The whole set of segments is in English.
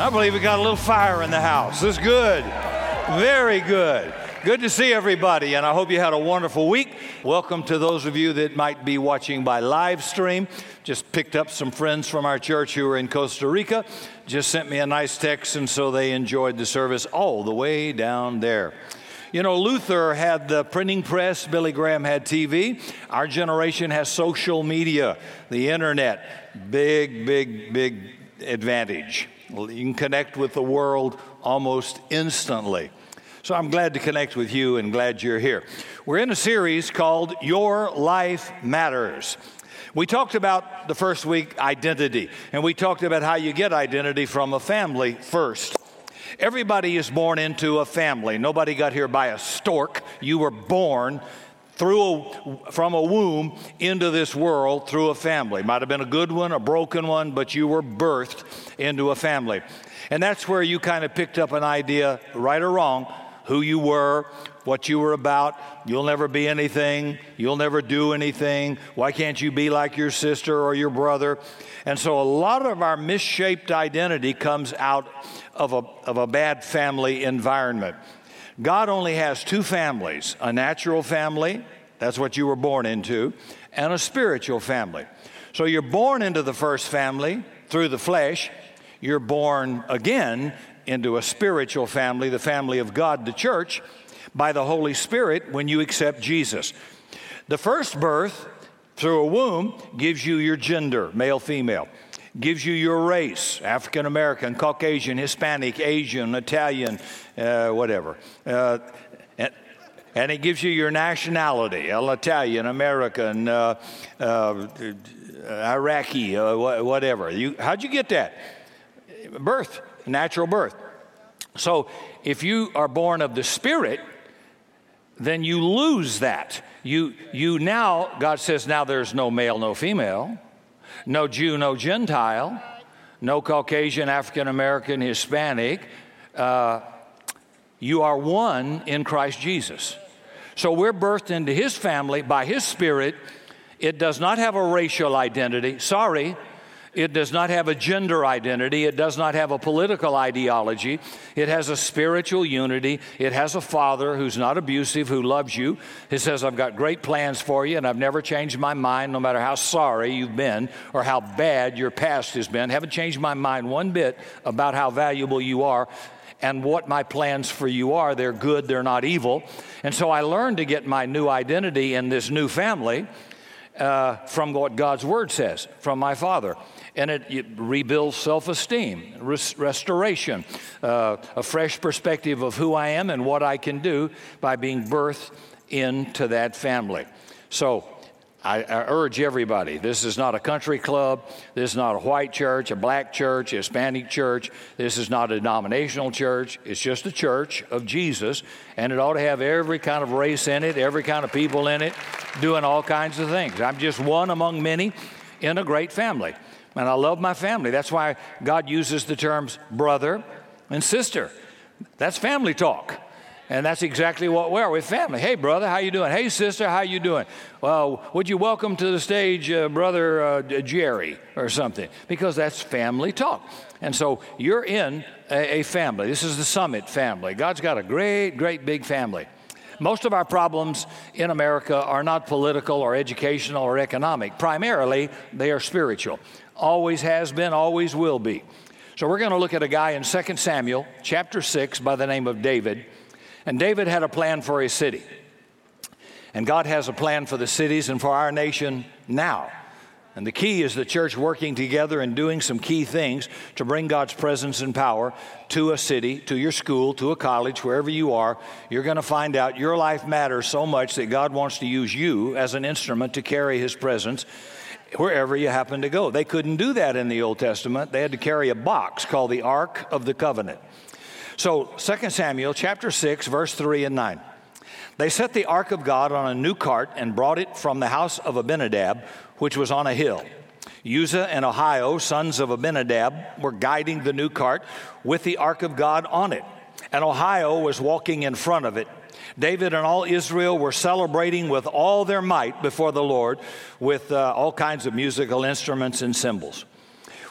I believe we got a little fire in the house. This is good. Very good. Good to see everybody, and I hope you had a wonderful week. Welcome to those of you that might be watching by live stream. Just picked up some friends from our church who are in Costa Rica. Just sent me a nice text, and so they enjoyed the service all the way down there. You know, Luther had the printing press, Billy Graham had TV. Our generation has social media, the internet. Big advantage. You can connect with the world almost instantly. So I'm glad to connect with you and glad you're here. We're in a series called Your Life Matters. We talked about the first week, identity, and we talked about how you get identity from a family first. Everybody is born into a family. Nobody got here by a stork. You were born from a womb into this world through a family. Might have been a good one, a broken one, but you were birthed into a family. And that's where you kind of picked up an idea, right or wrong, who you were, what you were about. You'll never be anything. You'll never do anything. Why can't you be like your sister or your brother? And so a lot of our misshaped identity comes out of a bad family environment. God only has two families, a natural family, that's what you were born into, and a spiritual family. So you're born into the first family through the flesh. You're born again into a spiritual family, the family of God, the church, by the Holy Spirit when you accept Jesus. The first birth through a womb gives you your gender, male, female, gives you your race, African American, Caucasian, Hispanic, Asian, Italian, whatever. And it gives you your nationality, Italian, American, Iraqi, whatever. How'd you get that? Birth, natural birth. So if you are born of the Spirit, then you lose that. You now, God says, now there's no male, no female, no Jew, no Gentile, no Caucasian, African American, Hispanic. You are one in Christ Jesus. So we're birthed into His family by His Spirit. It does not have a racial identity. Sorry. It does not have a gender identity. It does not have a political ideology. It has a spiritual unity. It has a Father who's not abusive, who loves you. He says, I've got great plans for you, and I've never changed my mind, no matter how sorry you've been or how bad your past has been. I haven't changed my mind one bit about how valuable you are and what my plans for you are. They're good. They're not evil. And so I learned to get my new identity in this new family from what God's Word says, from my Father. And it rebuilds self-esteem, restoration, a fresh perspective of who I am and what I can do by being birthed into that family. So I urge everybody, this is not a country club. This is not a white church, a black church, a Hispanic church. This is not a denominational church. It's just a church of Jesus, and it ought to have every kind of race in it, every kind of people in it, doing all kinds of things. I'm just one among many in a great family. And I love my family. That's why God uses the terms brother and sister. That's family talk. And that's exactly what we are. We're family. Hey, brother, how you doing? Hey, sister, how you doing? Well, would you welcome to the stage brother Jerry or something? Because that's family talk. And so you're in a family. This is the Summit family. God's got a great big family. Most of our problems in America are not political or educational or economic. Primarily, they are spiritual. Always has been, always will be. So we're going to look at a guy in 2 Samuel chapter 6 by the name of David. And David had a plan for his city. And God has a plan for the cities and for our nation now. And the key is the church working together and doing some key things to bring God's presence and power to a city, to your school, to a college, wherever you are. You're going to find out your life matters so much that God wants to use you as an instrument to carry His presence wherever you happen to go. They couldn't do that in the Old Testament. They had to carry a box called the Ark of the Covenant. So 2 Samuel chapter 6, verse 3 and 9. They set the Ark of God on a new cart and brought it from the house of Abinadab, which was on a hill. Uzzah and Ahio, sons of Abinadab, were guiding the new cart with the Ark of God on it. And Ahio was walking in front of it. David and all Israel were celebrating with all their might before the Lord with all kinds of musical instruments and cymbals.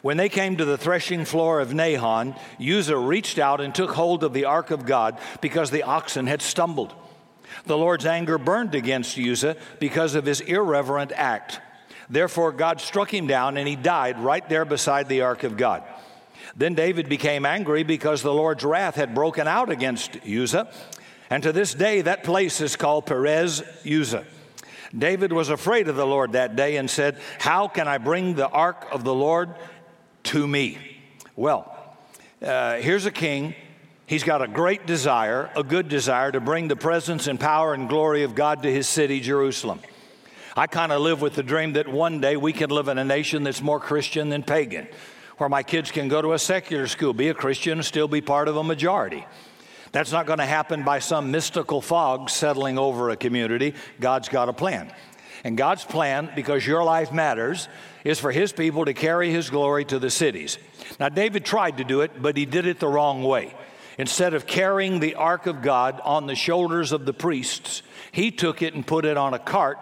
When they came to the threshing floor of Nahon, Uzzah reached out and took hold of the ark of God because the oxen had stumbled. The Lord's anger burned against Uzzah because of his irreverent act. Therefore, God struck him down, and he died right there beside the ark of God. Then David became angry because the Lord's wrath had broken out against Uzzah. And to this day, that place is called Perez-Uzzah. David was afraid of the Lord that day and said, "How can I bring the ark of the Lord to me?" Well, here's a king. He's got a great desire, a good desire, to bring the presence and power and glory of God to his city, Jerusalem. I kind of live with the dream that one day we can live in a nation that's more Christian than pagan, where my kids can go to a secular school, be a Christian, and still be part of a majority. That's not going to happen by some mystical fog settling over a community. God's got a plan. And God's plan, because your life matters, is for his people to carry his glory to the cities. Now, David tried to do it, but he did it the wrong way. Instead of carrying the ark of God on the shoulders of the priests, he took it and put it on a cart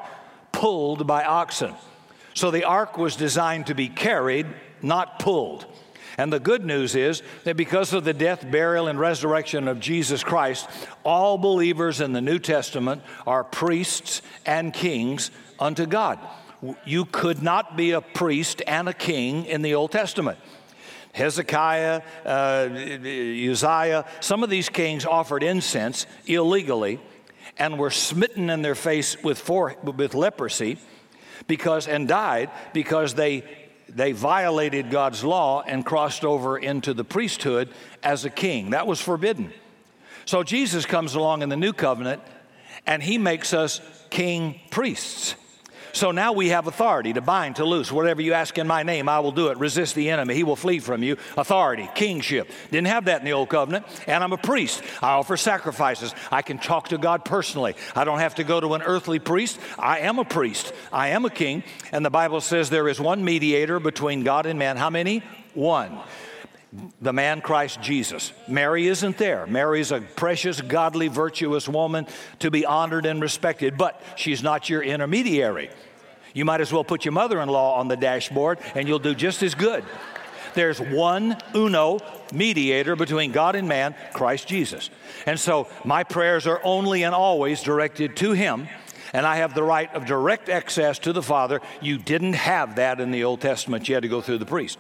pulled by oxen. So the ark was designed to be carried, not pulled. And the good news is that because of the death, burial, and resurrection of Jesus Christ, all believers in the New Testament are priests and kings unto God. You could not be a priest and a king in the Old Testament. Hezekiah, Uzziah, some of these kings offered incense illegally and were smitten in their face with leprosy and died because they violated God's law and crossed over into the priesthood as a king. That was forbidden. So Jesus comes along in the new covenant, and he makes us king priests. So now we have authority to bind, to loose. Whatever you ask in my name, I will do it. Resist the enemy. He will flee from you. Authority, kingship. Didn't have that in the old covenant. And I'm a priest. I offer sacrifices. I can talk to God personally. I don't have to go to an earthly priest. I am a priest. I am a king. And the Bible says there is one mediator between God and man. How many? One. The man Christ Jesus. Mary isn't there. Mary is a precious, godly, virtuous woman to be honored and respected, but she's not your intermediary. You might as well put your mother-in-law on the dashboard and you'll do just as good. There's one, uno, mediator between God and man, Christ Jesus. And so my prayers are only and always directed to him, and I have the right of direct access to the Father. You didn't have that in the Old Testament. You had to go through the priest.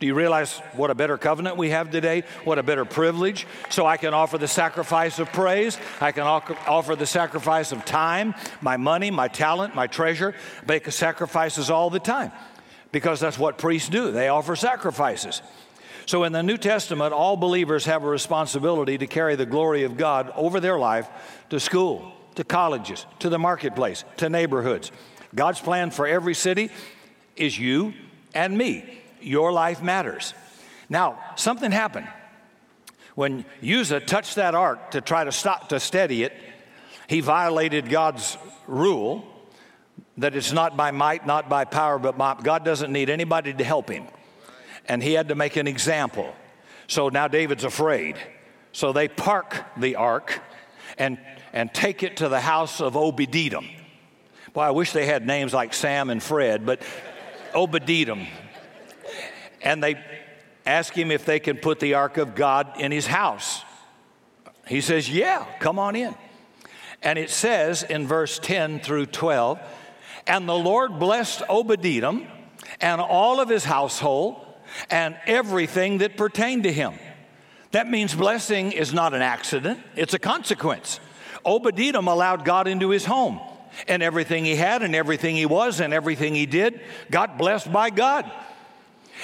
Do you realize what a better covenant we have today? What a better privilege. So I can offer the sacrifice of praise. I can offer the sacrifice of time, my money, my talent, my treasure. Make sacrifices all the time because that's what priests do. They offer sacrifices. So in the New Testament, all believers have a responsibility to carry the glory of God over their life to school, to colleges, to the marketplace, to neighborhoods. God's plan for every city is you and me. Your life matters. Now, something happened. When Uzzah touched that ark to try to steady it, he violated God's rule that it's not by might, not by power, but by God. Doesn't need anybody to help him. And he had to make an example. So now David's afraid. So they park the ark and take it to the house of Obed-edom. Boy, I wish they had names like Sam and Fred, but Obed-edom. And they ask him if they can put the ark of God in his house. He says, yeah, come on in. And it says in verse 10 through 12, and the Lord blessed Obed-edom and all of his household and everything that pertained to him. That means blessing is not an accident. It's a consequence. Obed-edom allowed God into his home and everything he had and everything he was and everything he did got blessed by God.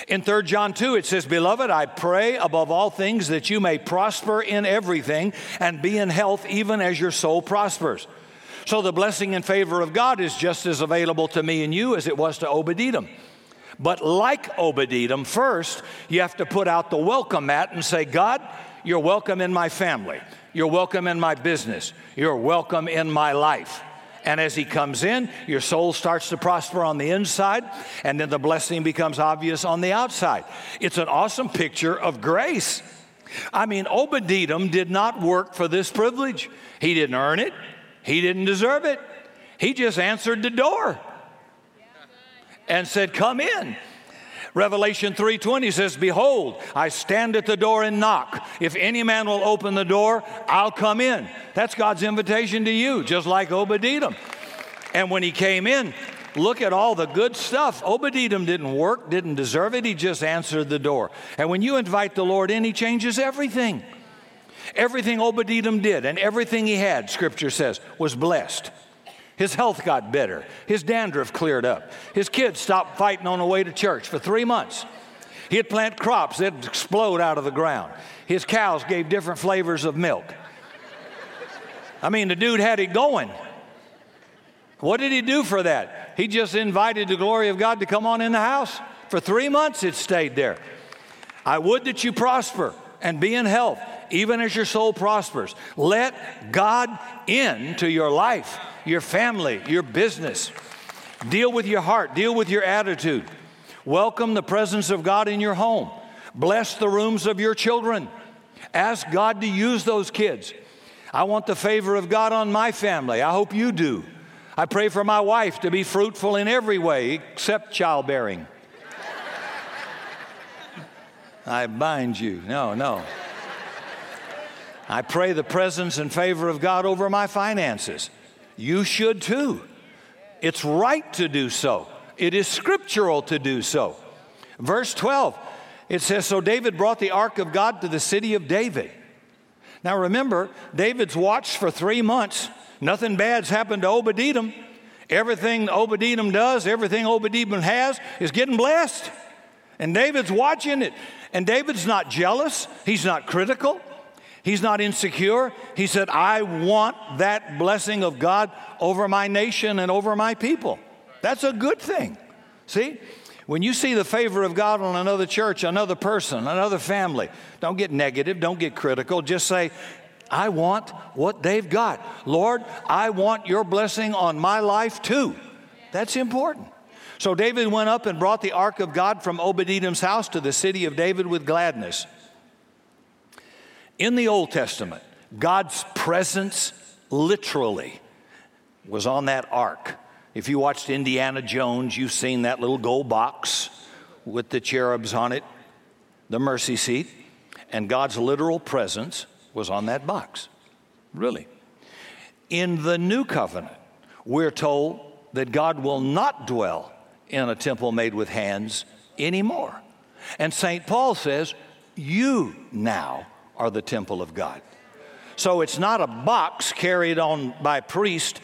In 3 John 2, it says, beloved, I pray above all things that you may prosper in everything and be in health even as your soul prospers. So the blessing and favor of God is just as available to me and you as it was to Obed-edom. But like Obed-edom, first, you have to put out the welcome mat and say, God, you're welcome in my family. You're welcome in my business. You're welcome in my life. And as he comes in, your soul starts to prosper on the inside, and then the blessing becomes obvious on the outside. It's an awesome picture of grace. I mean, Obed-edom did not work for this privilege. He didn't earn it. He didn't deserve it. He just answered the door and said, come in. Revelation 3:20 says, "Behold, I stand at the door and knock. If any man will open the door, I'll come in." That's God's invitation to you, just like Obed-edom. And when he came in, look at all the good stuff. Obed-edom didn't work, didn't deserve it. He just answered the door. And when you invite the Lord in, he changes everything. Everything Obed-edom did and everything he had, Scripture says, was blessed. His health got better. His dandruff cleared up. His kids stopped fighting on the way to church for 3 months. He'd plant crops that'd explode out of the ground. His cows gave different flavors of milk. I mean, the dude had it going. What did he do for that? He just invited the glory of God to come on in the house. For 3 months it stayed there. I would that you prosper and be in health, even as your soul prospers. Let God into your life, your family, your business. Deal with your heart. Deal with your attitude. Welcome the presence of God in your home. Bless the rooms of your children. Ask God to use those kids. I want the favor of God on my family. I hope you do. I pray for my wife to be fruitful in every way except childbearing. I bind you. No. I pray the presence and favor of God over my finances. You should too. It's right to do so. It is scriptural to do so. Verse 12, it says, "So David brought the ark of God to the city of David." Now remember, David's watched for 3 months. Nothing bad's happened to Obed-edom. Everything Obed-edom does, everything Obed-edom has is getting blessed. And David's watching it. And David's not jealous. He's not critical. He's not insecure. He said, "I want that blessing of God over my nation and over my people." That's a good thing. See? When you see the favor of God on another church, another person, another family, don't get negative. Don't get critical. Just say, "I want what they've got. Lord, I want your blessing on my life too." That's important. So David went up and brought the ark of God from Obed-edom's house to the city of David with gladness. In the Old Testament, God's presence literally was on that ark. If you watched Indiana Jones, you've seen that little gold box with the cherubs on it, the mercy seat, and God's literal presence was on that box, really. In the New Covenant, we're told that God will not dwell in a temple made with hands anymore. And St. Paul says, "You now are the temple of God." So it's not a box carried on by priest.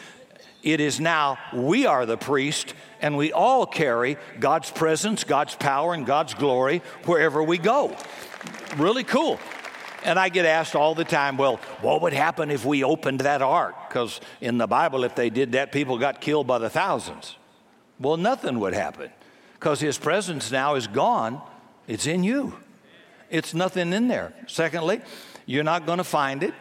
It is now we are the priest, and we all carry God's presence, God's power, and God's glory wherever we go. Really cool. And I get asked all the time, "Well, what would happen if we opened that ark?" Because in the Bible, if they did that, people got killed by the thousands. Well, nothing would happen because his presence now is gone. It's in you. It's nothing in there. Secondly, you're not going to find it.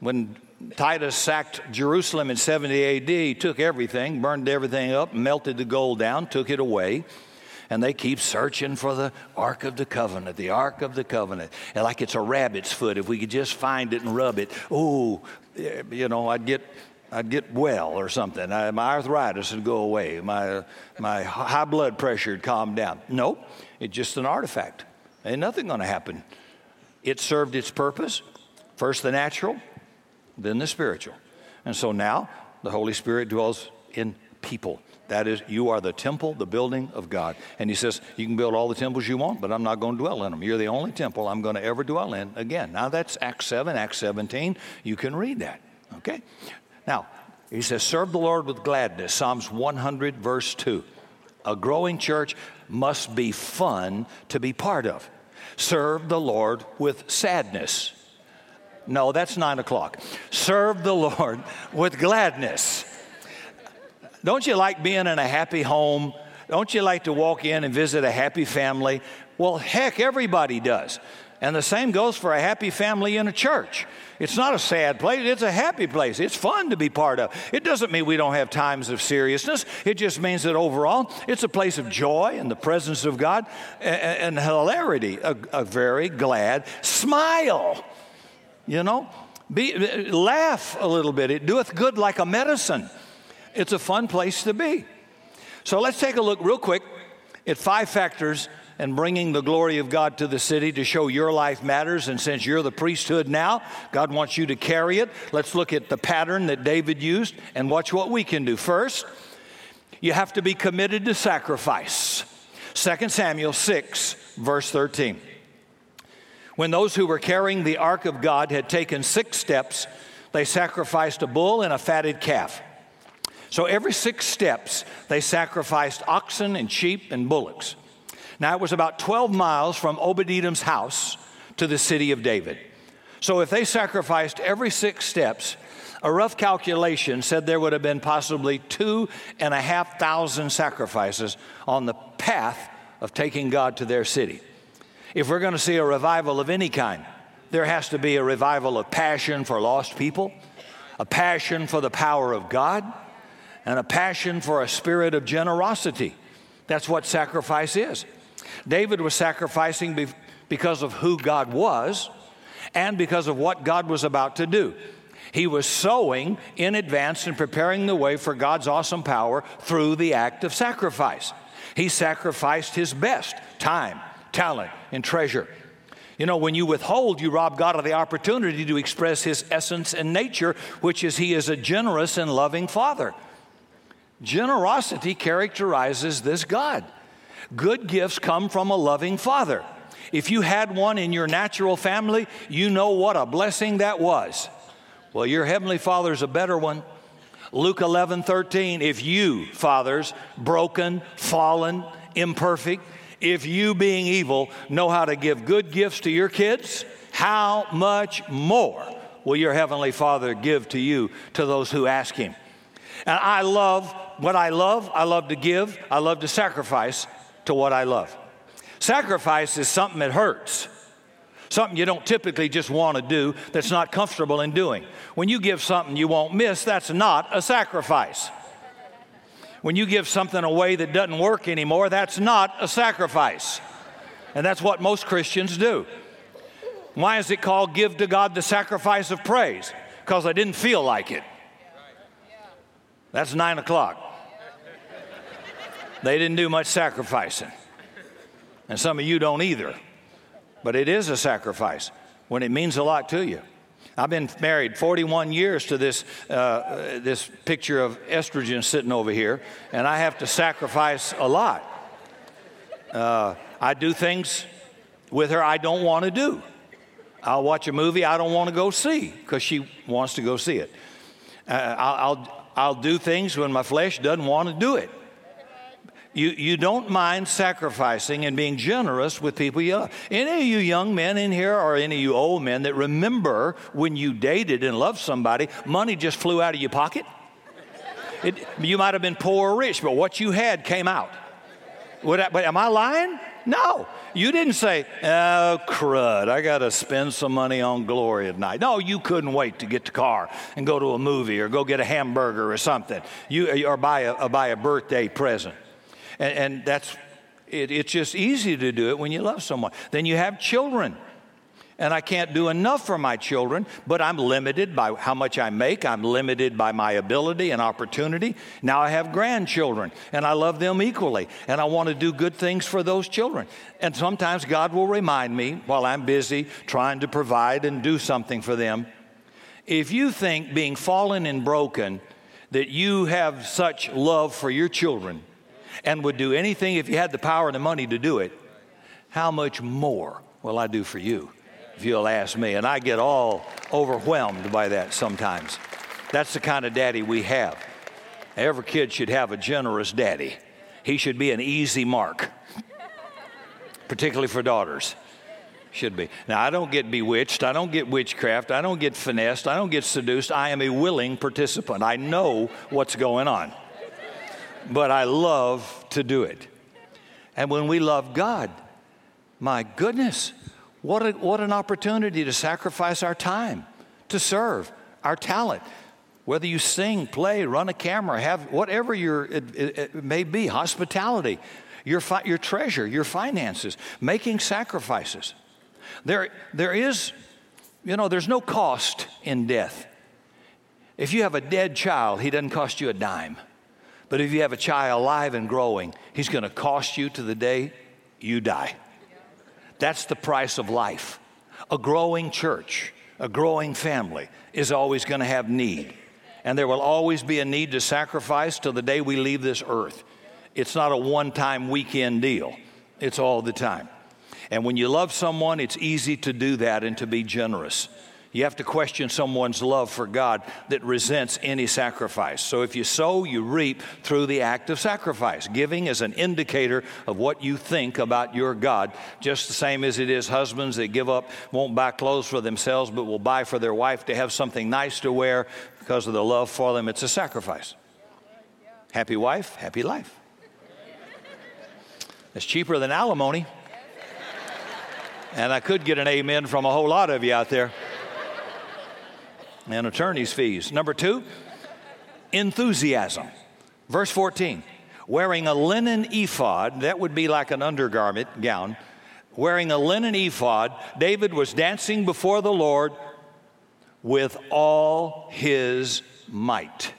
When Titus sacked Jerusalem in 70 A.D., he took everything, burned everything up, melted the gold down, took it away. And they keep searching for the Ark of the Covenant, the Ark of the Covenant. And like it's a rabbit's foot. If we could just find it and rub it, oh, you know, I'd get well or something. My arthritis would go away. My high blood pressure would calm down. Nope, it's just an artifact. Ain't nothing going to happen. It served its purpose. First the natural, then the spiritual. And so now the Holy Spirit dwells in people. That is, you are the temple, the building of God. And he says, you can build all the temples you want, but I'm not going to dwell in them. You're the only temple I'm going to ever dwell in again. Now, that's Acts 7, Acts 17. You can read that, okay? Now, he says, serve the Lord with gladness. Psalms 100, verse 2. A growing church must be fun to be part of. Serve the Lord with sadness. No, that's 9 o'clock. Serve the Lord with gladness. Don't you like being in a happy home? Don't you like to walk in and visit a happy family? Well, heck, everybody does. And the same goes for a happy family in a church. It's not a sad place. It's a happy place. It's fun to be part of. It doesn't mean we don't have times of seriousness. It just means that overall, it's a place of joy and the presence of God and hilarity, a very glad smile. You know, laugh a little bit. It doeth good like a medicine. It's a fun place to be. So let's take a look real quick At five factors and bringing the glory of God to the city to show your life matters. And since you're the priesthood now, God wants you to carry it. Let's look at the pattern that David used and watch what we can do. First, you have to be committed to sacrifice. 2 Samuel 6, verse 13. When those who were carrying the ark of God had taken 6 steps, they sacrificed a bull and a fatted calf. So every 6 steps, they sacrificed oxen and sheep and bullocks. Now, it was about 12 miles from Obed-edom's house to the city of David. So if they sacrificed every 6 steps, a rough calculation said there would have been possibly 2,500 sacrifices on the path of taking God to their city. If we're going to see a revival of any kind, there has to be a revival of passion for lost people, a passion for the power of God, and a passion for a spirit of generosity. That's what sacrifice is. David was sacrificing because of who God was and because of what God was about to do. He was sowing in advance and preparing the way for God's awesome power through the act of sacrifice. He sacrificed his best, time, talent, and treasure. You know, when you withhold, you rob God of the opportunity to express his essence and nature, which is he is a generous and loving Father. Generosity characterizes this God. Good gifts come from a loving Father. If you had one in your natural family, you know what a blessing that was. Well, your heavenly Father's a better one. Luke 11:13, if you, fathers, broken, fallen, imperfect, if you being evil know how to give good gifts to your kids, how much more will your heavenly Father give to you, to those who ask him? And I love what I love. I love to give. I love to sacrifice to what I love. Sacrifice is something that hurts. Something you don't typically just want to do, that's not comfortable in doing. When you give something you won't miss, that's not a sacrifice. When you give something away that doesn't work anymore, that's not a sacrifice. And that's what most Christians do. Why is it called give to God the sacrifice of praise? Because I didn't feel like it. That's 9 o'clock. They didn't do much sacrificing. And some of you don't either. But it is a sacrifice when it means a lot to you. I've been married 41 years to this picture of estrogen sitting over here, and I have to sacrifice a lot. I do things with her I don't want to do. I'll watch a movie I don't want to go see because she wants to go see it. I'll do things when my flesh doesn't want to do it. You don't mind sacrificing and being generous with people you love. Any of you young men in here or any of you old men that remember when you dated and loved somebody, money just flew out of your pocket? You might have been poor or rich, but what you had came out. But am I lying? No. You didn't say, oh, crud, I got to spend some money on glory at night. No, you couldn't wait to get the car and go to a movie or go get a hamburger or something, or buy a birthday present. And that's it. It's just easy to do it when you love someone. Then you have children. And I can't do enough for my children, but I'm limited by how much I make. I'm limited by my ability and opportunity. Now I have grandchildren, and I love them equally, and I want to do good things for those children. And sometimes God will remind me while I'm busy trying to provide and do something for them. If you think being fallen and broken that you have such love for your children and would do anything if you had the power and the money to do it, how much more will I do for you, if you'll ask me? And I get all overwhelmed by that sometimes. That's the kind of daddy we have. Every kid should have a generous daddy. He should be an easy mark, particularly for daughters. Should be. Now, I don't get bewitched. I don't get witchcraft. I don't get finessed. I don't get seduced. I am a willing participant. I know what's going on. But I love to do it. And when we love God, my goodness, what an opportunity to sacrifice our time, to serve, our talent. Whether you sing, play, run a camera, have whatever it may be, hospitality, your treasure, your finances, making sacrifices. There is, you know, there's no cost in death. If you have a dead child, he doesn't cost you a dime. But if you have a child alive and growing, he's going to cost you to the day you die. That's the price of life. A growing church, a growing family is always going to have need. And there will always be a need to sacrifice till the day we leave this earth. It's not a one-time weekend deal. It's all the time. And when you love someone, it's easy to do that and to be generous. You have to question someone's love for God that resents any sacrifice. So if you sow, you reap through the act of sacrifice. Giving is an indicator of what you think about your God, just the same as it is husbands that give up, won't buy clothes for themselves, but will buy for their wife to have something nice to wear because of the love for them. It's a sacrifice. Happy wife, happy life. It's cheaper than alimony. And I could get an amen from a whole lot of you out there. And attorney's fees. Number two, enthusiasm. Verse 14, wearing a linen ephod, that would be like an undergarment gown. Wearing a linen ephod, David was dancing before the Lord with all his might.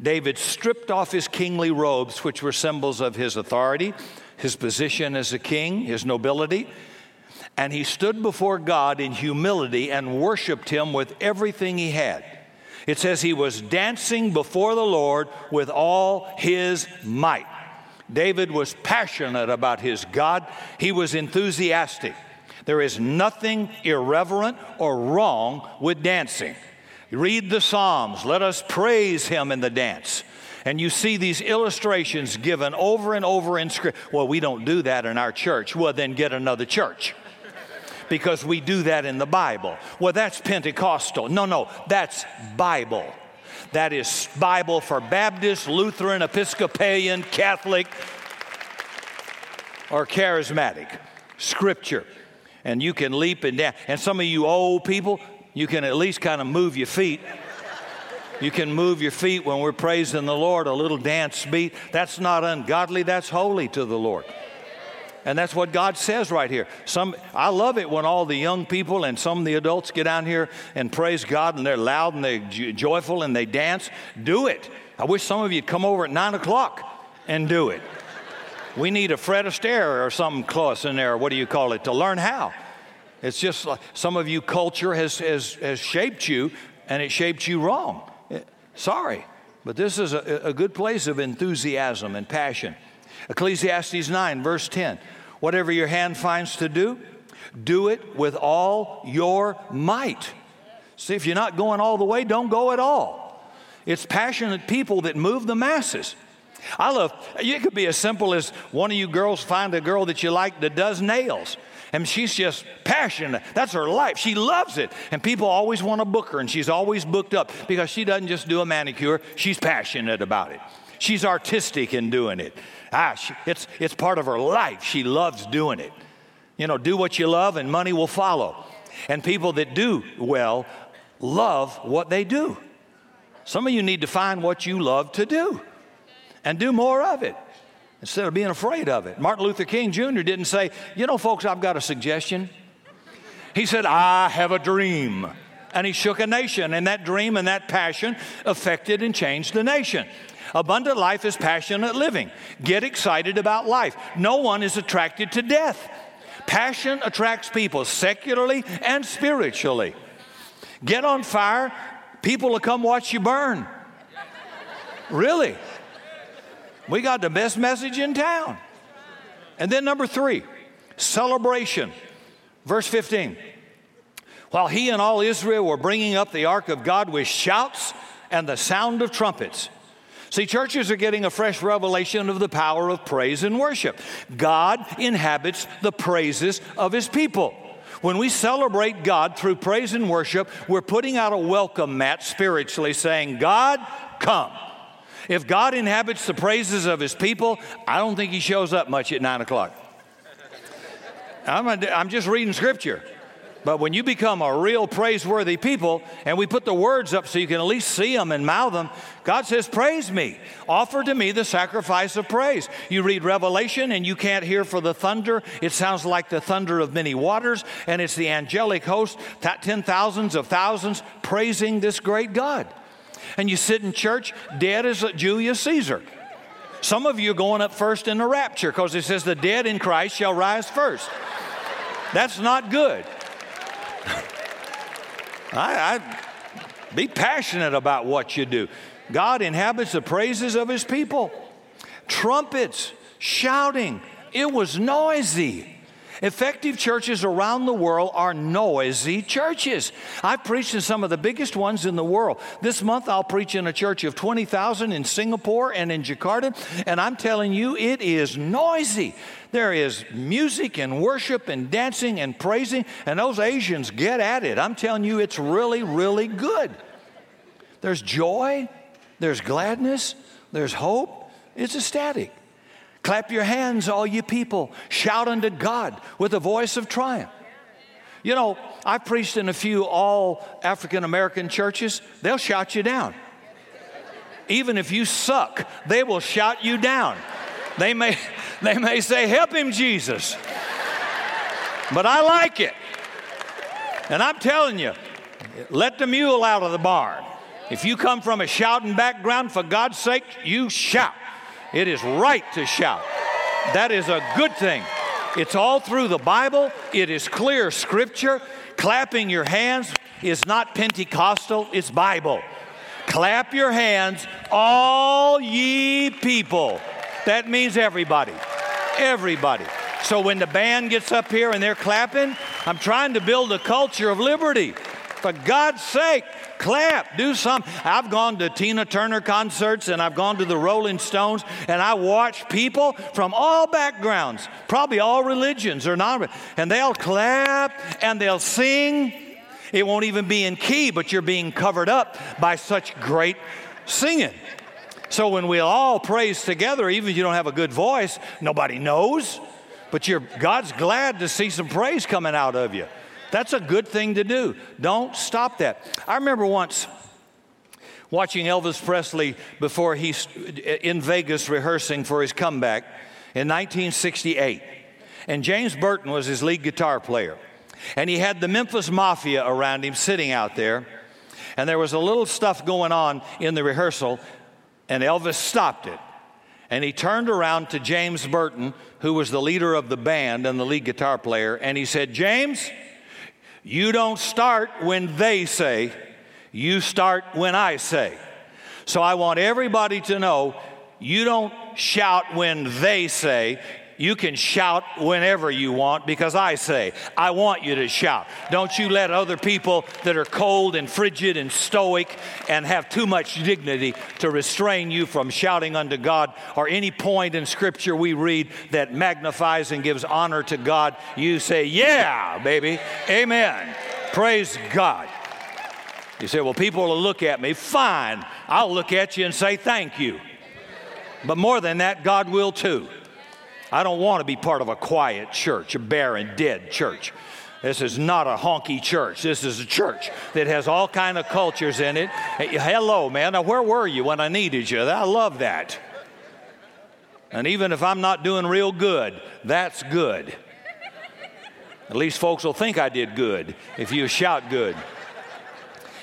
David stripped off his kingly robes, which were symbols of his authority, his position as a king, his nobility. And he stood before God in humility and worshiped him with everything he had. It says he was dancing before the Lord with all his might. David was passionate about his God. He was enthusiastic. There is nothing irreverent or wrong with dancing. Read the Psalms. Let us praise him in the dance. And you see these illustrations given over and over in Scripture. Well, we don't do that in our church. Well, then get another church. Because we do that in the Bible. Well, that's Pentecostal. No, that's Bible. That is Bible for Baptist, Lutheran, Episcopalian, Catholic, or Charismatic. Scripture. And you can leap and down. And some of you old people, you can at least kind of move your feet. You can move your feet when we're praising the Lord, a little dance beat. That's not ungodly, that's holy to the Lord. And that's what God says right here. I love it when all the young people and some of the adults get down here and praise God, and they're loud and they're joyful and they dance. Do it. I wish some of you would come over at 9 o'clock and do it. We need a Fred Astaire or something close in there, what do you call it, to learn how. It's just like some of you culture has shaped you, and it shaped you wrong. Sorry, but this is a good place of enthusiasm and passion. Ecclesiastes 9, verse 10. Whatever your hand finds to do, do it with all your might. See, if you're not going all the way, don't go at all. It's passionate people that move the masses. It could be as simple as one of you girls find a girl that you like that does nails. And she's just passionate. That's her life. She loves it. And people always want to book her, and she's always booked up because she doesn't just do a manicure. She's passionate about it. She's artistic in doing it. It's part of her life. She loves doing it. You know, do what you love and money will follow. And people that do well love what they do. Some of you need to find what you love to do and do more of it instead of being afraid of it. Martin Luther King Jr. didn't say, you know, folks, I've got a suggestion. He said, I have a dream. And he shook a nation, and that dream and that passion affected and changed the nation. Abundant life is passionate living. Get excited about life. No one is attracted to death. Passion attracts people secularly and spiritually. Get on fire, people will come watch you burn. Really? We got the best message in town. And then number 3, celebration. Verse 15. While he and all Israel were bringing up the ark of God with shouts and the sound of trumpets. See, churches are getting a fresh revelation of the power of praise and worship. God inhabits the praises of his people. When we celebrate God through praise and worship, we're putting out a welcome mat spiritually saying, God, come. If God inhabits the praises of his people, I don't think he shows up much at 9 o'clock. I'm just reading Scripture. But when you become a real praiseworthy people, and we put the words up so you can at least see them and mouth them, God says, praise me. Offer to me the sacrifice of praise. You read Revelation, and you can't hear for the thunder. It sounds like the thunder of many waters, and it's the angelic host, ten thousands of thousands, praising this great God. And you sit in church dead as Julius Caesar. Some of you are going up first in the rapture because it says the dead in Christ shall rise first. That's not good. I be passionate about what you do. God inhabits the praises of his people. Trumpets, shouting. It was noisy. Effective churches around the world are noisy churches. I've preached in some of the biggest ones in the world. This month I'll preach in a church of 20,000 in Singapore and in Jakarta, and I'm telling you, it is noisy. There is music and worship and dancing and praising, and those Asians get at it. I'm telling you, it's really, really good. There's joy, there's gladness, there's hope. It's ecstatic. Clap your hands, all you people. Shout unto God with a voice of triumph. You know, I've preached in a few all African-American churches. They'll shout you down. Even if you suck, they will shout you down. They may say, help him, Jesus. But I like it. And I'm telling you, let the mule out of the barn. If you come from a shouting background, for God's sake, you shout. It is right to shout. That is a good thing. It's all through the Bible. It is clear scripture. Clapping your hands is not Pentecostal, it's Bible. Clap your hands, all ye people. That means everybody. Everybody. So when the band gets up here and they're clapping, I'm trying to build a culture of liberty. For God's sake, clap, do something. I've gone to Tina Turner concerts, and I've gone to the Rolling Stones, and I watch people from all backgrounds, probably all religions or not, and they'll clap and they'll sing. It won't even be in key, but you're being covered up by such great singing. So when we all praise together, even if you don't have a good voice, nobody knows, but God's glad to see some praise coming out of you. That's a good thing to do. Don't stop that. I remember once watching Elvis Presley before he's in Vegas rehearsing for his comeback in 1968. And James Burton was his lead guitar player. And he had the Memphis Mafia around him sitting out there. And there was a little stuff going on in the rehearsal, and Elvis stopped it. And he turned around to James Burton, who was the leader of the band and the lead guitar player, and he said, James, you don't start when they say, you start when I say. So I want everybody to know, you don't shout when they say. You can shout whenever you want because I say, I want you to shout. Don't you let other people that are cold and frigid and stoic and have too much dignity to restrain you from shouting unto God or any point in Scripture we read that magnifies and gives honor to God. You say, yeah, baby, amen, praise God. You say, well, people will look at me. Fine, I'll look at you and say thank you. But more than that, God will too. I don't want to be part of a quiet church, a barren, dead church. This is not a honky church. This is a church that has all kind of cultures in it. Hey, hello, man. Now, where were you when I needed you? I love that. And even if I'm not doing real good, that's good. At least folks will think I did good if you shout good.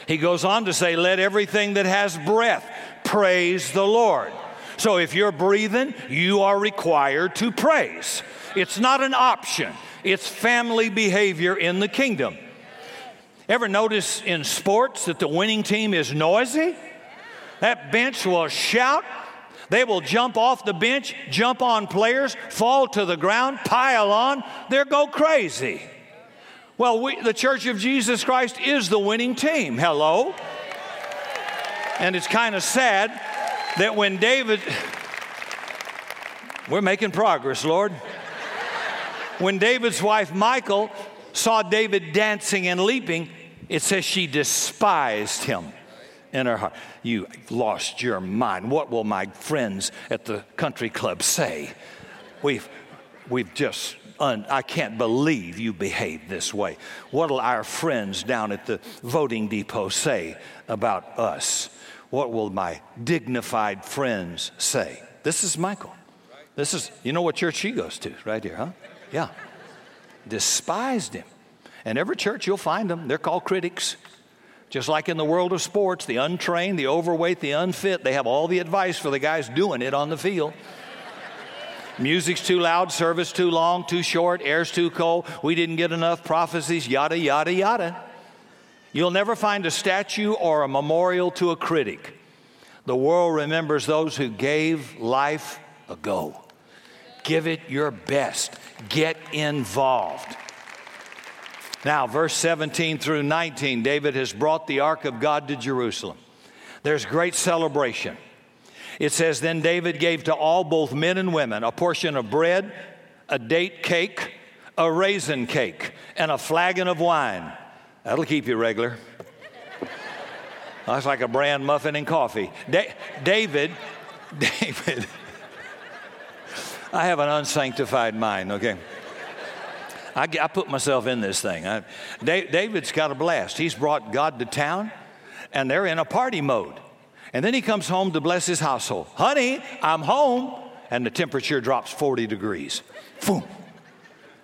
He goes on to say, let everything that has breath praise the Lord. So if you're breathing, you are required to praise. It's not an option. It's family behavior in the kingdom. Ever notice in sports that the winning team is noisy? That bench will shout. They will jump off the bench, jump on players, fall to the ground, pile on. They'll go crazy. Well, the Church of Jesus Christ is the winning team. Hello? And it's kind of sad that when David, we're making progress, Lord. When David's wife, Michal, saw David dancing and leaping, it says she despised him in her heart. You lost your mind. What will my friends at the country club say? I can't believe you behaved this way. What will our friends down at the voting depot say about us? What will my dignified friends say? This is Michal. This is, you know what church she goes to right here, huh? Yeah. Despised him. And every church you'll find them, they're called critics. Just like in the world of sports, the untrained, the overweight, the unfit, they have all the advice for the guys doing it on the field. Music's too loud, service too long, too short, air's too cold, we didn't get enough prophecies, yada, yada, yada. You'll never find a statue or a memorial to a critic. The world remembers those who gave life a go. Give it your best. Get involved. Now, verse 17 through 19, David has brought the ark of God to Jerusalem. There's great celebration. It says, then David gave to all, both men and women, a portion of bread, a date cake, a raisin cake, and a flagon of wine. That'll keep you regular. That's like a bran muffin and coffee. David, I have an unsanctified mind, okay? I put myself in this thing. David's got a blast. He's brought God to town, and they're in a party mode. And then he comes home to bless his household. Honey, I'm home. And the temperature drops 40 degrees. Boom.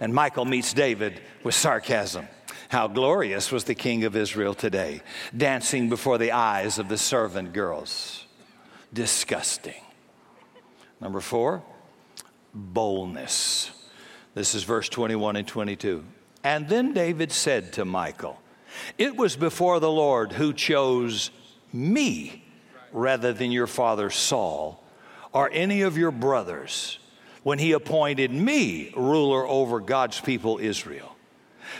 And Michal meets David with sarcasm. How glorious was the king of Israel today, dancing before the eyes of the servant girls. Disgusting. Number 4, boldness. This is verse 21 and 22. And then David said to Michal, it was before the Lord who chose me rather than your father Saul or any of your brothers when he appointed me ruler over God's people Israel.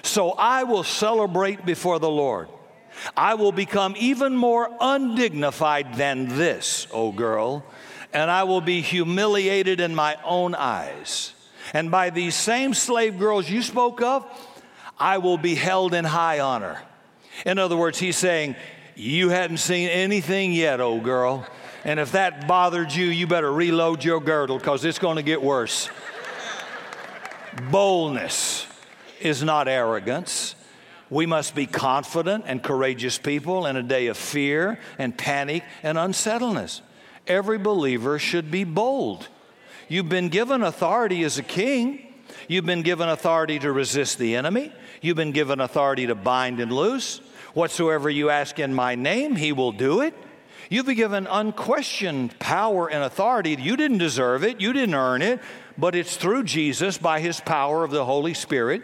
So I will celebrate before the Lord. I will become even more undignified than this, O girl, and I will be humiliated in my own eyes. And by these same slave girls you spoke of, I will be held in high honor. In other words, he's saying, you hadn't seen anything yet, old girl. And if that bothered you, you better reload your girdle because it's going to get worse. Boldness is not arrogance. We must be confident and courageous people in a day of fear and panic and unsettledness. Every believer should be bold. You've been given authority as a king. You've been given authority to resist the enemy. You've been given authority to bind and loose. Whatsoever you ask in my name, he will do it. You've been given unquestioned power and authority. You didn't deserve it. You didn't earn it. But it's through Jesus by his power of the Holy Spirit.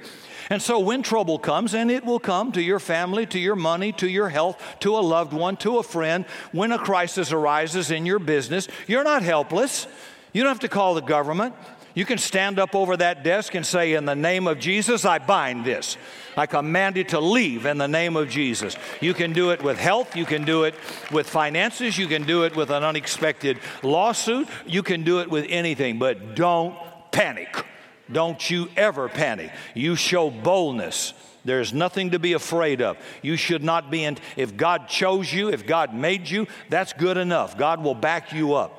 And so when trouble comes, and it will come to your family, to your money, to your health, to a loved one, to a friend, when a crisis arises in your business, you're not helpless. You don't have to call the government. You can stand up over that desk and say, in the name of Jesus, I bind this. I command it to leave in the name of Jesus. You can do it with health. You can do it with finances. You can do it with an unexpected lawsuit. You can do it with anything, but don't panic. Don't you ever panic. You show boldness. There's nothing to be afraid of. You should not be in. If God chose you, if God made you, that's good enough. God will back you up.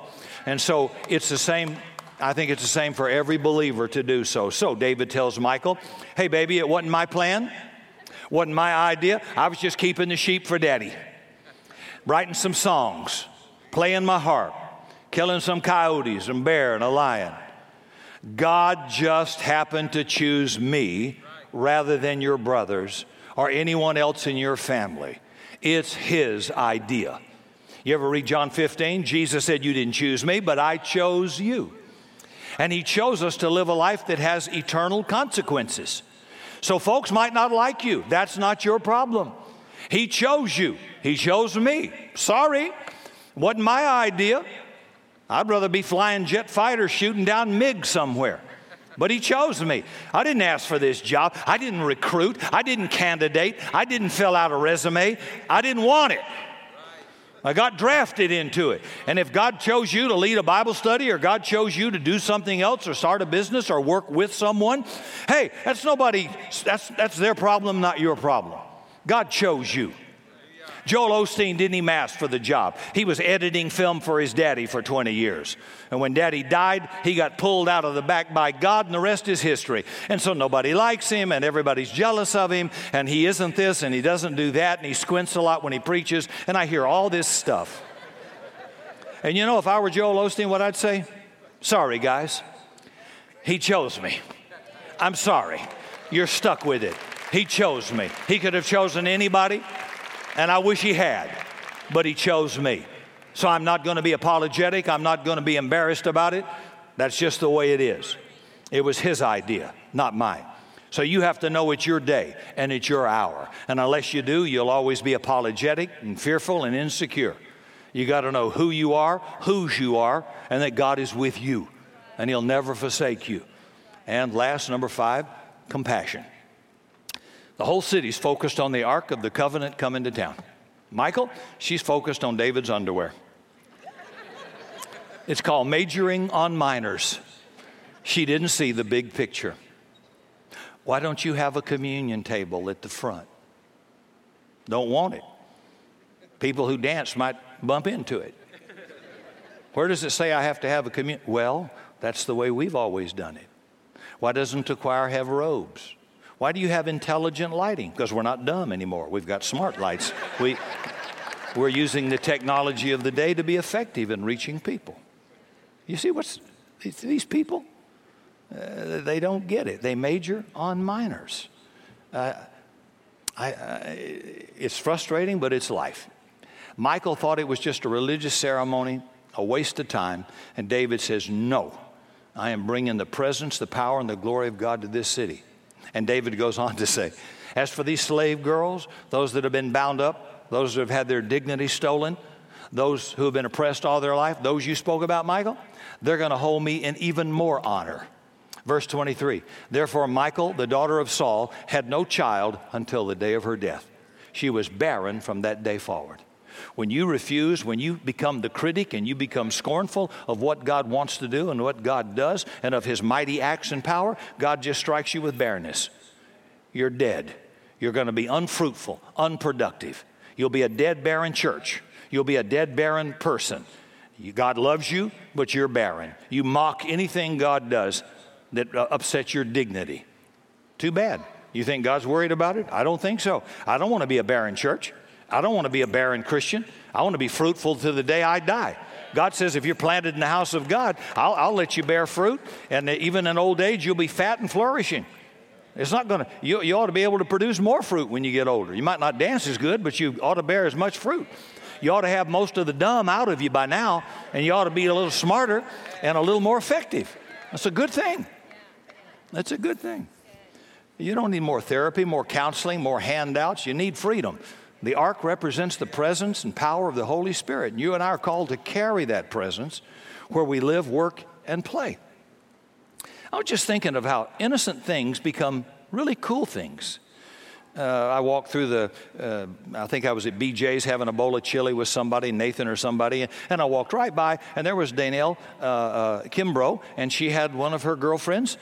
And so it's the same. I think it's the same for every believer to do so. So David tells Michal, hey, baby, it wasn't my plan. Wasn't my idea. I was just keeping the sheep for daddy. Writing some songs. Playing my harp. Killing some coyotes and bear and a lion. God just happened to choose me rather than your brothers or anyone else in your family. It's his idea. You ever read John 15? Jesus said, you didn't choose me, but I chose you. And he chose us to live a life that has eternal consequences. So folks might not like you. That's not your problem. He chose you. He chose me. Sorry. Wasn't my idea. I'd rather be flying jet fighters shooting down MiG somewhere. But he chose me. I didn't ask for this job. I didn't recruit. I didn't candidate. I didn't fill out a resume. I didn't want it. I got drafted into it. And if God chose you to lead a Bible study or God chose you to do something else or start a business or work with someone, hey, that's nobody, that's their problem, not your problem. God chose you. Joel Osteen didn't even ask for the job. He was editing film for his daddy for 20 years. And when daddy died, he got pulled out of the back by God, and the rest is history. And so nobody likes him, and everybody's jealous of him, and he isn't this, and he doesn't do that, and he squints a lot when he preaches, and I hear all this stuff. And you know, if I were Joel Osteen, what I'd say? Sorry, guys. He chose me. I'm sorry. You're stuck with it. He chose me. He could have chosen anybody. And I wish he had, but he chose me. So I'm not going to be apologetic. I'm not going to be embarrassed about it. That's just the way it is. It was his idea, not mine. So you have to know it's your day and it's your hour. And unless you do, you'll always be apologetic and fearful and insecure. You got to know who you are, whose you are, and that God is with you. And he'll never forsake you. And last, number 5, compassion. The whole city's focused on the Ark of the Covenant coming to town. Michael, she's focused on David's underwear. It's called majoring on minors. She didn't see the big picture. Why don't you have a communion table at the front? Don't want it. People who dance might bump into it. Where does it say I have to have a communion? Well, that's the way we've always done it. Why doesn't the choir have robes? Why do you have intelligent lighting? Because we're not dumb anymore. We've got smart lights. We're using the technology of the day to be effective in reaching people. You see what's these people? They don't get it. They major on minors. It's frustrating, but it's life. Michael thought it was just a religious ceremony, a waste of time, and David says, no, I am bringing the presence, the power, and the glory of God to this city. And David goes on to say, as for these slave girls, those that have been bound up, those that have had their dignity stolen, those who have been oppressed all their life, those you spoke about, Michael, they're going to hold me in even more honor. Verse 23, therefore Michal, the daughter of Saul, had no child until the day of her death. She was barren from that day forward. When you refuse, when you become the critic and you become scornful of what God wants to do and what God does and of his mighty acts and power, God just strikes you with barrenness. You're dead. You're going to be unfruitful, unproductive. You'll be a dead, barren church. You'll be a dead, barren person. God loves you, but you're barren. You mock anything God does that upsets your dignity. Too bad. You think God's worried about it? I don't think so. I don't want to be a barren church. I don't want to be a barren Christian. I want to be fruitful to the day I die. God says if you're planted in the house of God, I'll let you bear fruit. And even in old age, you'll be fat and flourishing. It's not going to, you ought to be able to produce more fruit when you get older. You might not dance as good, but you ought to bear as much fruit. You ought to have most of the dumb out of you by now, and you ought to be a little smarter and a little more effective. That's a good thing. That's a good thing. You don't need more therapy, more counseling, more handouts. You need freedom. The ark represents the presence and power of the Holy Spirit. And you and I are called to carry that presence where we live, work, and play. I was just thinking of how innocent things become really cool things. I walked through I think I was at BJ's having a bowl of chili with somebody, Nathan or somebody, and I walked right by, and there was Danelle Kimbrough, and she had one of her girlfriends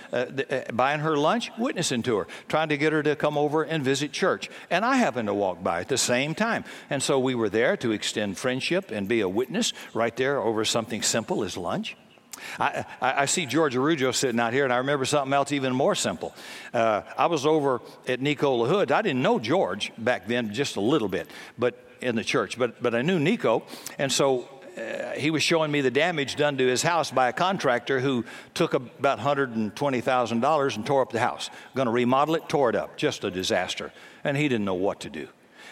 buying her lunch, witnessing to her, trying to get her to come over and visit church. And I happened to walk by at the same time. And so we were there to extend friendship and be a witness right there over something simple as lunch. I see George Arujo sitting out here, and I remember something else even more simple. I was over at Nico LaHood. I didn't know George back then, just a little bit, but in the church. But I knew Nico, and so he was showing me the damage done to his house by a contractor who took about $120,000 and tore up the house. Going to remodel it, tore it up. Just a disaster. And he didn't know what to do.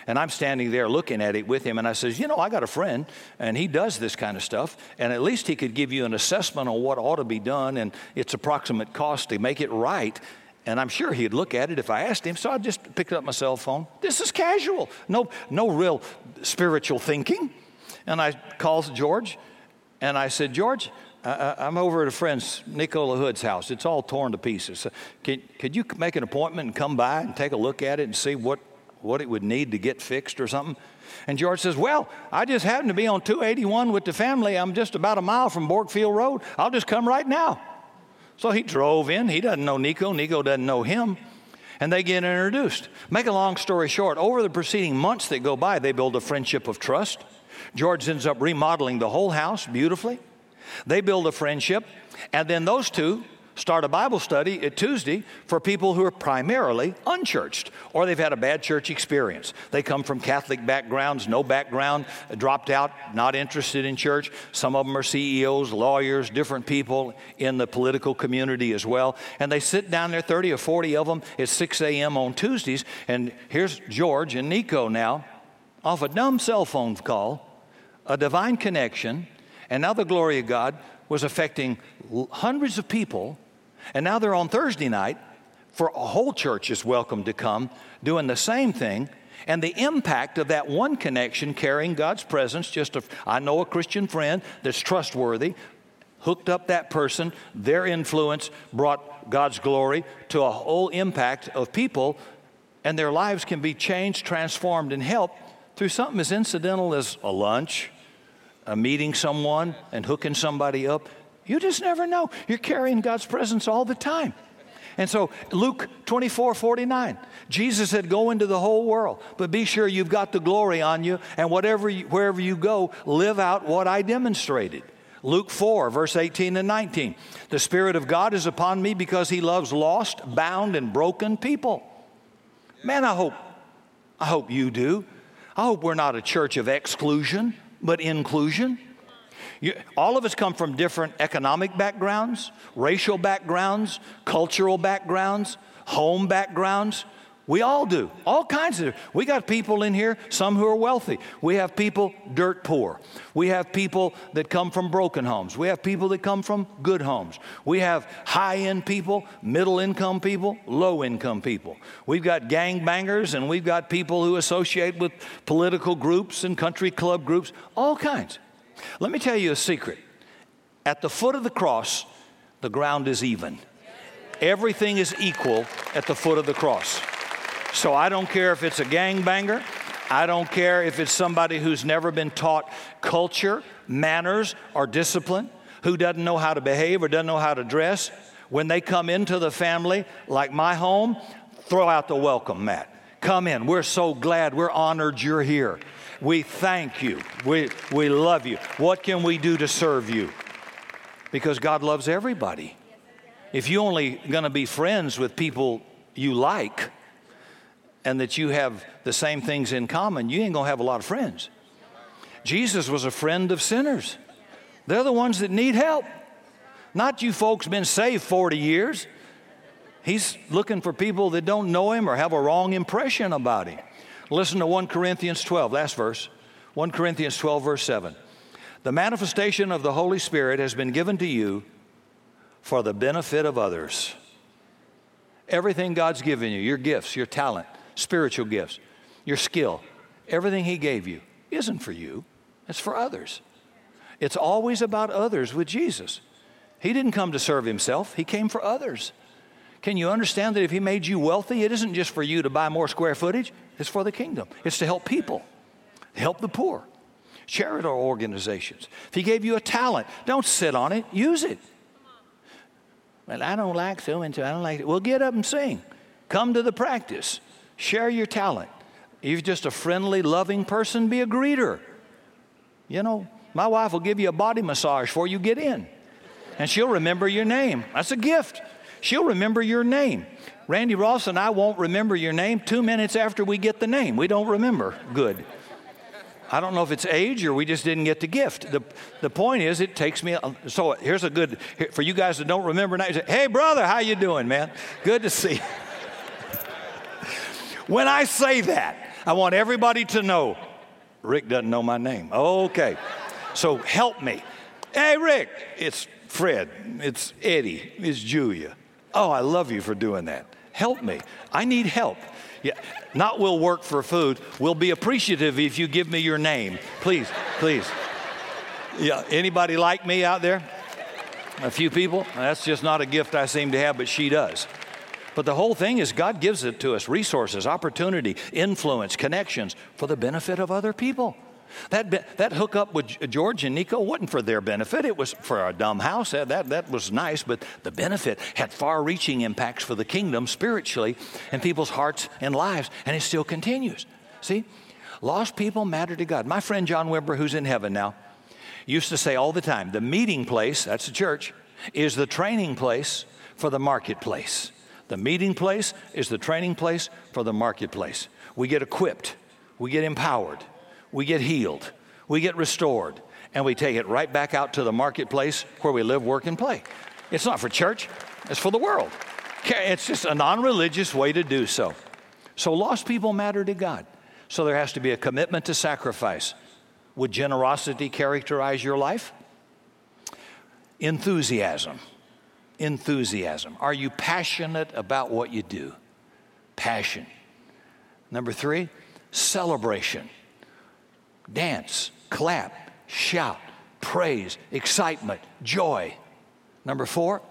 And I'm standing there looking at it with him, and I says, you know, I got a friend, and he does this kind of stuff, and at least he could give you an assessment on what ought to be done and its approximate cost to make it right. And I'm sure he'd look at it if I asked him, so I just picked up my cell phone. This is casual. No real spiritual thinking. And I called George, and I said, George, I'm over at a friend's, Nicola Hood's house. It's all torn to pieces. Could you make an appointment and come by and take a look at it and see what it would need to get fixed or something? And George says, well, I just happen to be on 281 with the family. I'm just about a mile from Borgfield Road. I'll just come right now. So he drove in. He doesn't know Nico. Nico doesn't know him. And they get introduced. Make a long story short, over the preceding months that go by, they build a friendship of trust. George ends up remodeling the whole house beautifully. They build a friendship. And then those two start a Bible study at Tuesday for people who are primarily unchurched or they've had a bad church experience. They come from Catholic backgrounds, no background, dropped out, not interested in church. Some of them are CEOs, lawyers, different people in the political community as well. And they sit down there, 30 or 40 of them, at 6 a.m. on Tuesdays. And here's George and Nico now off a dumb cell phone call, a divine connection, and now the glory of God was affecting hundreds of people, and now they're on Thursday night for a whole church is welcome to come doing the same thing, and the impact of that one connection carrying God's presence. I know a Christian friend that's trustworthy, hooked up that person, their influence brought God's glory to a whole impact of people, and their lives can be changed, transformed, and helped through something as incidental as a lunch, a meeting someone, and hooking somebody up. You just never know. You're carrying God's presence all the time. And so Luke 24:49, Jesus said, go into the whole world, but be sure you've got the glory on you, and wherever you go, live out what I demonstrated. Luke 4, verse 18 and 19. The Spirit of God is upon me because he loves lost, bound, and broken people. Man, I hope you do. I hope we're not a church of exclusion, but inclusion. All of us come from different economic backgrounds, racial backgrounds, cultural backgrounds, home backgrounds. We all do, all kinds of. We got people in here, some who are wealthy. We have people dirt poor. We have people that come from broken homes. We have people that come from good homes. We have high-end people, middle-income people, low-income people. We've got gangbangers, and we've got people who associate with political groups and country club groups, all kinds. Let me tell you a secret. At the foot of the cross, the ground is even. Everything is equal at the foot of the cross. So I don't care if it's a gangbanger. I don't care if it's somebody who's never been taught culture, manners, or discipline, who doesn't know how to behave or doesn't know how to dress. When they come into the family, like my home, throw out the welcome mat. Come in. We're so glad. We're honored you're here. We thank you. We love you. What can we do to serve you? Because God loves everybody. If you're only going to be friends with people you like, and that you have the same things in common, you ain't gonna have a lot of friends. Jesus was a friend of sinners. They're the ones that need help. Not you folks been saved 40 years. He's looking for people that don't know him or have a wrong impression about him. Listen to 1 Corinthians 12, last verse. 1 Corinthians 12, verse 7. The manifestation of the Holy Spirit has been given to you for the benefit of others. Everything God's given you, your gifts, your talent, spiritual gifts, your skill, everything he gave you isn't for you. It's for others. It's always about others with Jesus. He didn't come to serve himself. He came for others. Can you understand that if he made you wealthy, it isn't just for you to buy more square footage. It's for the kingdom. It's to help people, help the poor, charitable organizations. If he gave you a talent, don't sit on it. Use it. Well, I don't like so and so. I don't like it. Well, get up and sing. Come to the practice. Share your talent. If you're just a friendly, loving person, be a greeter. You know, my wife will give you a body massage before you get in, and she'll remember your name. That's a gift. She'll remember your name. Randy Ross and I won't remember your name 2 minutes after we get the name. We don't remember good. I don't know if it's age or we just didn't get the gift. The point is, it takes me. So here's a good for you guys that don't remember. Now, you say, hey, brother, how you doing, man? Good to see you. When I say that, I want everybody to know, Rick doesn't know my name. Okay. So help me. Hey, Rick, it's Fred, it's Eddie, it's Julia. Oh, I love you for doing that. Help me. I need help. Yeah. Not we'll work for food. We'll be appreciative if you give me your name. Please, please. Yeah. Anybody like me out there? A few people? That's just not a gift I seem to have, but she does. But the whole thing is God gives it to us, resources, opportunity, influence, connections for the benefit of other people. That hookup with George and Nico wasn't for their benefit. It was for a dumb house. That was nice, but the benefit had far-reaching impacts for the kingdom spiritually in people's hearts and lives, and it still continues. See, lost people matter to God. My friend John Wimber, who's in heaven now, used to say all the time, the meeting place, that's the church, is the training place for the marketplace. The meeting place is the training place for the marketplace. We get equipped, we get empowered, we get healed, we get restored, and we take it right back out to the marketplace where we live, work, and play. It's not for church, it's for the world. It's just a non-religious way to do so. So lost people matter to God. So there has to be a commitment to sacrifice. Would generosity characterize your life? Enthusiasm. Enthusiasm. Are you passionate about what you do? Passion. Number three, celebration. Dance, clap, shout, praise, excitement, joy. Number four,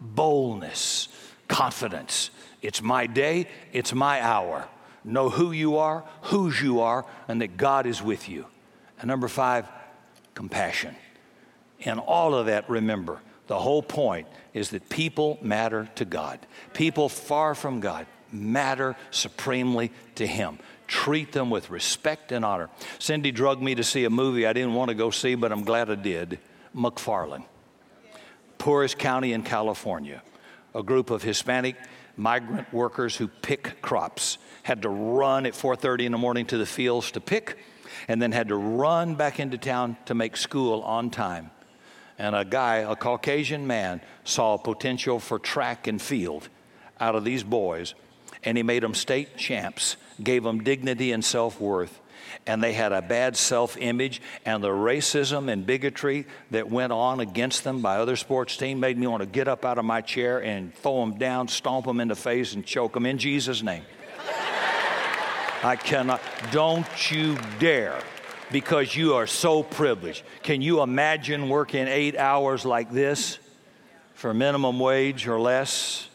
boldness, confidence. It's my day, it's my hour. Know who you are, whose you are, and that God is with you. And number five, compassion. And all of that, remember, the whole point is that people matter to God. People far from God matter supremely to Him. Treat them with respect and honor. Cindy drugged me to see a movie I didn't want to go see, but I'm glad I did, McFarlane. Porras County in California. A group of Hispanic migrant workers who pick crops had to run at 4:30 in the morning to the fields to pick, and then had to run back into town to make school on time. And a guy, a Caucasian man, saw potential for track and field out of these boys, and he made them state champs, gave them dignity and self-worth, and they had a bad self-image, and the racism and bigotry that went on against them by other sports teams made me want to get up out of my chair and throw them down, stomp them in the face, and choke them in Jesus' name. I cannot. Don't you dare, because you are so privileged. Can you imagine working 8 hours like this for minimum wage or less,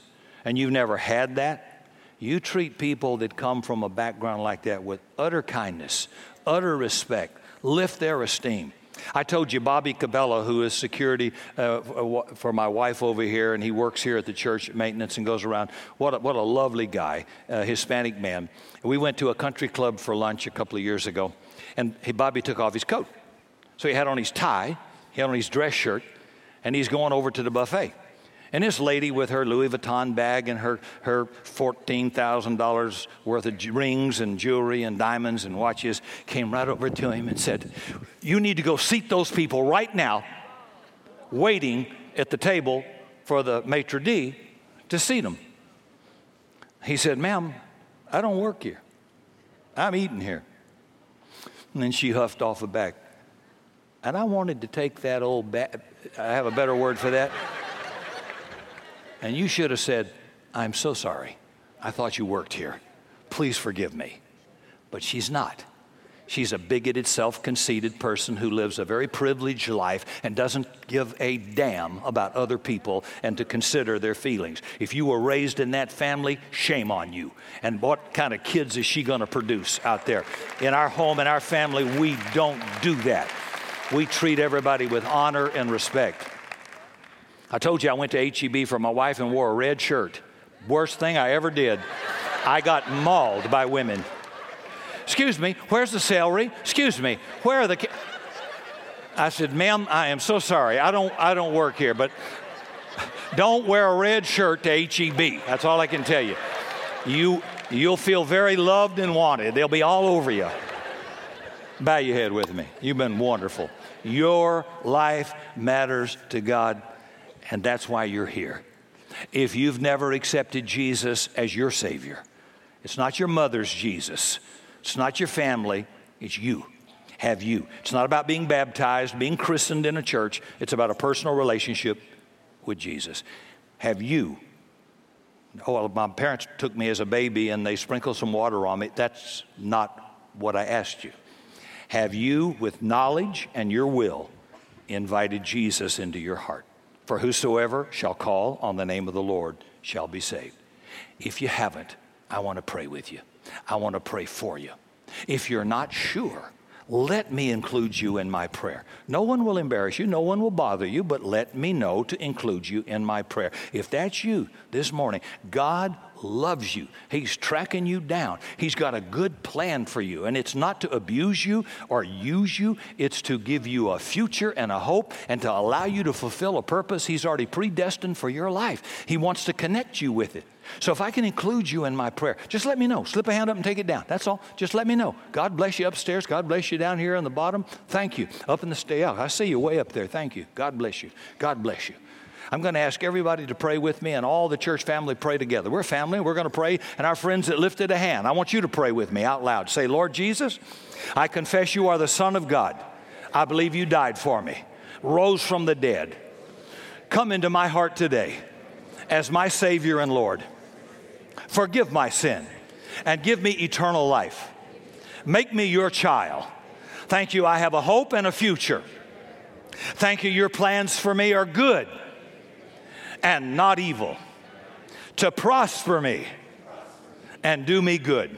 and you've never had that? You treat people that come from a background like that with utter kindness, utter respect, lift their esteem. I told you Bobby Cabella, who is security for my wife over here, and he works here at the church maintenance and goes around. What a lovely guy, Hispanic man. We went to a country club for lunch a couple of years ago, and Bobby took off his coat. So he had on his tie, he had on his dress shirt, and he's going over to the buffet. And this lady with her Louis Vuitton bag and her $14,000 worth of rings and jewelry and diamonds and watches came right over to him and said, "You need to go seat those people right now, waiting at the table for the maitre d' to seat them." He said, "Ma'am, I don't work here. I'm eating here." And then she huffed off a bag. And I wanted to take that old bag. I have a better word for that. And you should have said, "I'm so sorry. I thought you worked here. Please forgive me." But she's not. She's a bigoted, self-conceited person who lives a very privileged life and doesn't give a damn about other people and to consider their feelings. If you were raised in that family, shame on you. And what kind of kids is she going to produce out there? In our home, in our family, we don't do that. We treat everybody with honor and respect. I told you I went to H-E-B for my wife and wore a red shirt. Worst thing I ever did. I got mauled by women. "Excuse me, where's the celery? Excuse me, where are the..." I said, "Ma'am, I am so sorry. I don't work here, but don't wear a red shirt to H-E-B. That's all I can tell you. You'll feel very loved and wanted. They'll be all over you." Bow your head with me. You've been wonderful. Your life matters to God. And that's why you're here. If you've never accepted Jesus as your Savior, it's not your mother's Jesus. It's not your family. It's you. Have you. It's not about being baptized, being christened in a church. It's about a personal relationship with Jesus. Have you. Oh, well, my parents took me as a baby and they sprinkled some water on me. That's not what I asked you. Have you, with knowledge and your will, invited Jesus into your heart? For whosoever shall call on the name of the Lord shall be saved. If you haven't, I want to pray with you. I want to pray for you. If you're not sure, let me include you in my prayer. No one will embarrass you. No one will bother you, but let me know to include you in my prayer. If that's you this morning, God loves you. He's tracking you down. He's got a good plan for you, and it's not to abuse you or use you. It's to give you a future and a hope and to allow you to fulfill a purpose He's already predestined for your life. He wants to connect you with it. So if I can include you in my prayer, just let me know. Slip a hand up and take it down. That's all. Just let me know. God bless you upstairs. God bless you down here on the bottom. Thank you. Up in the stayout. I see you way up there. Thank you. God bless you. God bless you. I'm going to ask everybody to pray with me and all the church family pray together. We're family. We're going to pray. And our friends that lifted a hand, I want you to pray with me out loud. Say, Lord Jesus, I confess you are the Son of God. I believe you died for me, rose from the dead. Come into my heart today as my Savior and Lord. Forgive my sin and give me eternal life. Make me your child. Thank you, I have a hope and a future. Thank you, your plans for me are good and not evil, to prosper me and do me good.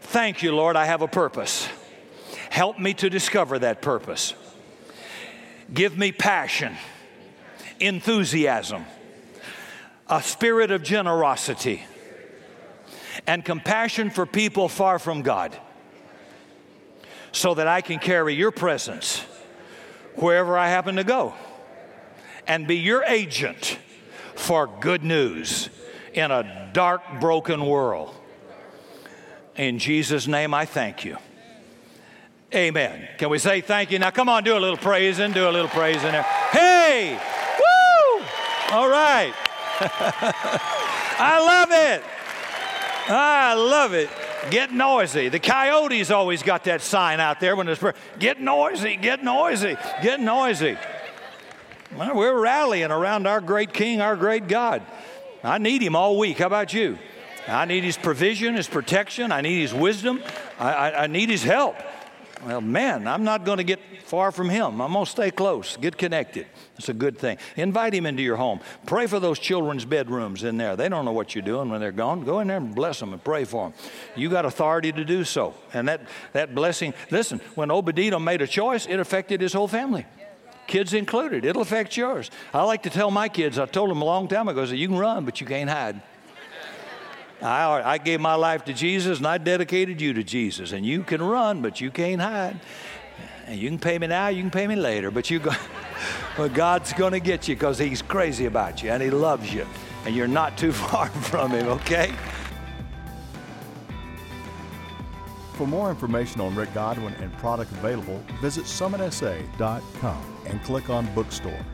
Thank you, Lord, I have a purpose. Help me to discover that purpose. Give me passion, enthusiasm, a spirit of generosity, and compassion for people far from God, so that I can carry your presence wherever I happen to go and be your agent for good news in a dark, broken world. In Jesus' name, I thank you. Amen. Can we say thank you? Now, come on, do a little praise and do a little praise in there. Hey! Woo! All right. I love it. I love it. Get noisy. The coyotes always got that sign out there when there's prayer. Get noisy, get noisy, get noisy. Well, we're rallying around our great King, our great God. I need him all week. How about you? I need his provision, his protection. I need his wisdom. I need his help. Well, man, I'm not going to get far from him. I'm going to stay close. Get connected. It's a good thing. Invite him into your home. Pray for those children's bedrooms in there. They don't know what you're doing when they're gone. Go in there and bless them and pray for them. You got authority to do so. And that blessing, listen, when Obed-edom made a choice, it affected his whole family, kids included. It'll affect yours. I like to tell my kids, I told them a long time ago, I said, you can run, but you can't hide. I gave my life to Jesus, and I dedicated you to Jesus. And you can run, but you can't hide. And you can pay me now, you can pay me later. But well, God's going to get you because he's crazy about you, and he loves you. And you're not too far from him, okay? For more information on Rick Godwin and product available, visit summitsa.com and click on Bookstore.